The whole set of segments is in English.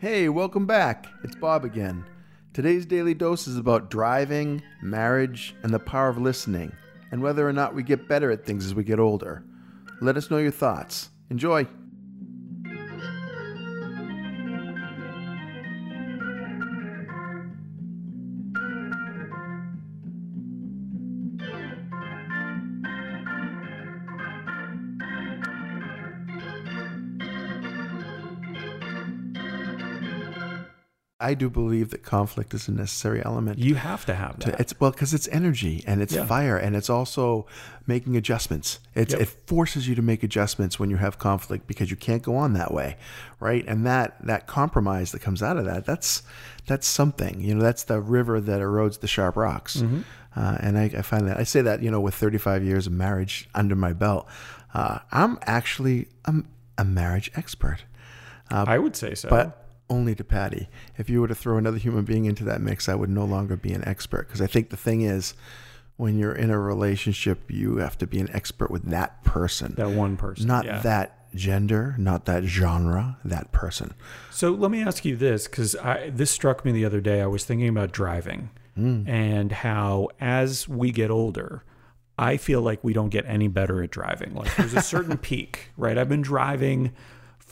Hey, welcome back. It's Bob again. Today's Daily Dose is about driving, marriage, and the power of listening, and whether or not we get better at things as we get older. Let us know your thoughts. Enjoy. I do believe that conflict is a necessary element. You have to have that. Because it's energy and it's fire, and it's also making adjustments. It forces you to make adjustments when you have conflict, because you can't go on that way, right? And that compromise that comes out of that's something. You know, that's the river that erodes the sharp rocks. Mm-hmm. And I find that, I say that, you know, with 35 years of marriage under my belt, I'm actually a marriage expert. I would say so. But only to Patty. If you were to throw another human being into that mix, I would no longer be an expert. Because I think the thing is, when you're in a relationship, you have to be an expert with that person. That one person. Not that gender, not that genre, that person. So let me ask you this, because this struck me the other day. I was thinking about driving and how as we get older, I feel like we don't get any better at driving. Like there's a certain peak, right? I've been driving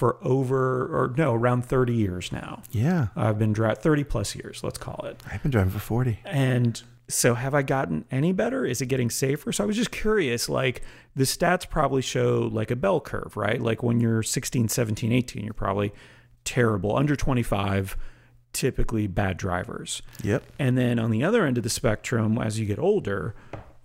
around 30 years now. Yeah. I've been driving 30 plus years, let's call it. I've been driving for 40. And so have I gotten any better? Is it getting safer? So I was just curious, like the stats probably show like a bell curve, right? Like when you're 16, 17, 18, you're probably terrible. Under 25, typically bad drivers. Yep. And then on the other end of the spectrum, as you get older,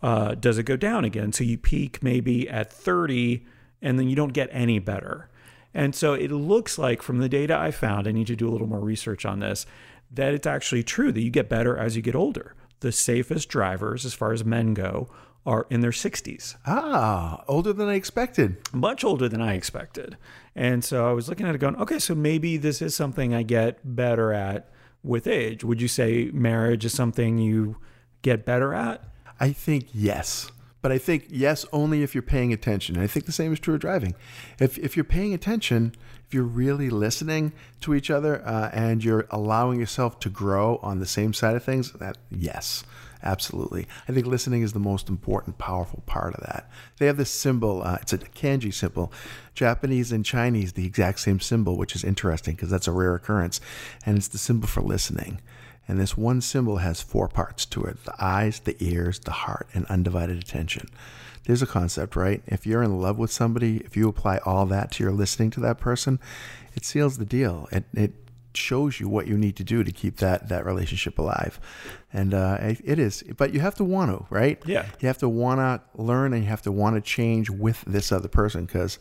does it go down again? So you peak maybe at 30 and then you don't get any better. And so it looks like from the data I found, I need to do a little more research on this, that it's actually true that you get better as you get older. The safest drivers, as far as men go, are in their 60s. Ah, older than I expected. Much older than I expected. And so I was looking at it going, okay, so maybe this is something I get better at with age. Would you say marriage is something you get better at? I think yes. But I think, yes, only if you're paying attention. And I think the same is true of driving. If you're paying attention, if you're really listening to each other and you're allowing yourself to grow on the same side of things, that yes, absolutely. I think listening is the most important, powerful part of that. They have this symbol. It's a kanji symbol. Japanese and Chinese, the exact same symbol, which is interesting because that's a rare occurrence. And it's the symbol for listening. And this one symbol has four parts to it: the eyes, the ears, the heart, and undivided attention. There's a concept, right? If you're in love with somebody, if you apply all that to your listening to that person, it seals the deal. It shows you what you need to do to keep that relationship alive. And it is. But you have to want to, right? Yeah. You have to want to learn and you have to want to change with this other person, because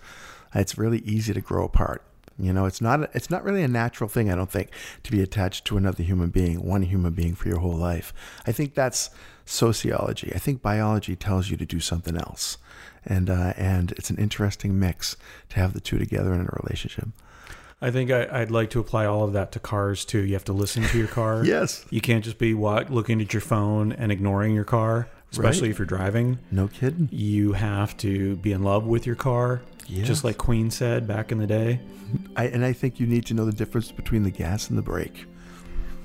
it's really easy to grow apart. You know, it's not really a natural thing, I don't think, to be attached to another human being, one human being for your whole life. I think that's sociology. I think biology tells you to do something else. And it's an interesting mix to have the two together in a relationship. I think I'd like to apply all of that to cars, too. You have to listen to your car. Yes. You can't just be looking at your phone and ignoring your car, especially if you're driving. No kidding. You have to be in love with your car. Yes. Just like Queen said back in the day. I think you need to know the difference between the gas and the brake.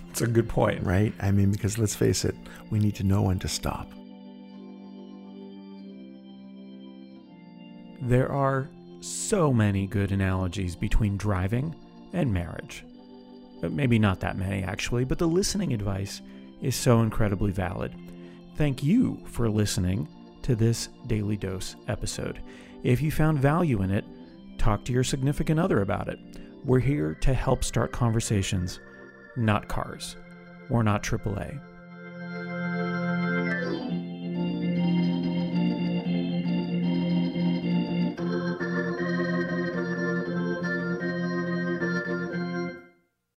It's a good point. Right? I mean, because let's face it, we need to know when to stop. There are so many good analogies between driving and marriage. Maybe not that many, actually, but the listening advice is so incredibly valid. Thank you for listening to this Daily Dose episode. If you found value in it, talk to your significant other about it. We're here to help start conversations, not cars. We're not AAA.